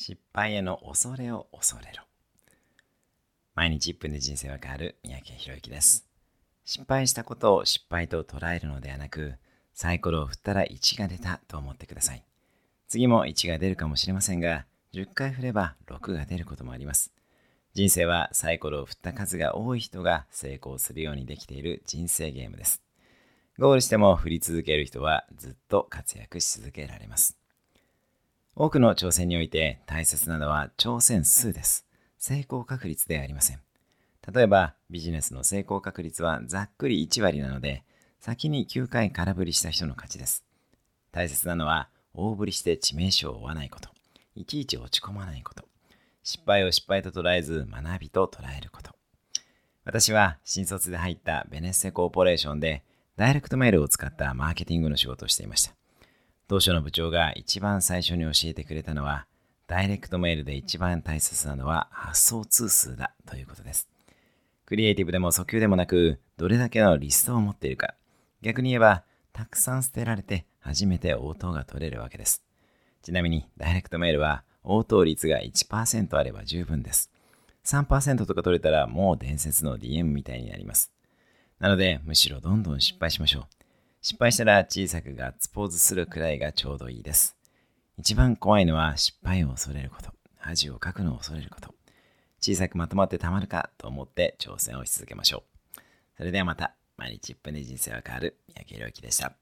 失敗への恐れを恐れろ。毎日1分で人生は変わる三宅宏之です。失敗したことを失敗と捉えるのではなく、サイコロを振ったら1が出たと思ってください。次も1が出るかもしれませんが、10回振れば6が出ることもあります。人生はサイコロを振った数が多い人が成功するようにできている人生ゲームです。ゴールしても振り続ける人はずっと活躍し続けられます。多くの挑戦において大切なのは挑戦数です。成功確率ではありません。例えばビジネスの成功確率はざっくり1割なので、先に9回空振りした人の勝ちです。大切なのは大振りして致命傷を負わないこと、いちいち落ち込まないこと、失敗を失敗と捉えず学びと捉えること。私は新卒で入ったベネッセコーポレーションでダイレクトメールを使ったマーケティングの仕事をしていました。当初の部長が一番最初に教えてくれたのは、ダイレクトメールで一番大切なのは発送通数だということです。クリエイティブでも訴求でもなく、どれだけのリストを持っているか。逆に言えば、たくさん捨てられて初めて応答が取れるわけです。ちなみに、ダイレクトメールは応答率が 1% あれば十分です。3% とか取れたらもう伝説の DM みたいになります。なので、むしろどんどん失敗しましょう。失敗したら小さくガッツポーズするくらいがちょうどいいです。一番怖いのは失敗を恐れること、恥をかくのを恐れること。小さくまとまってたまるかと思って挑戦をし続けましょう。それではまた、毎日1分で人生は変わる三宅宏之でした。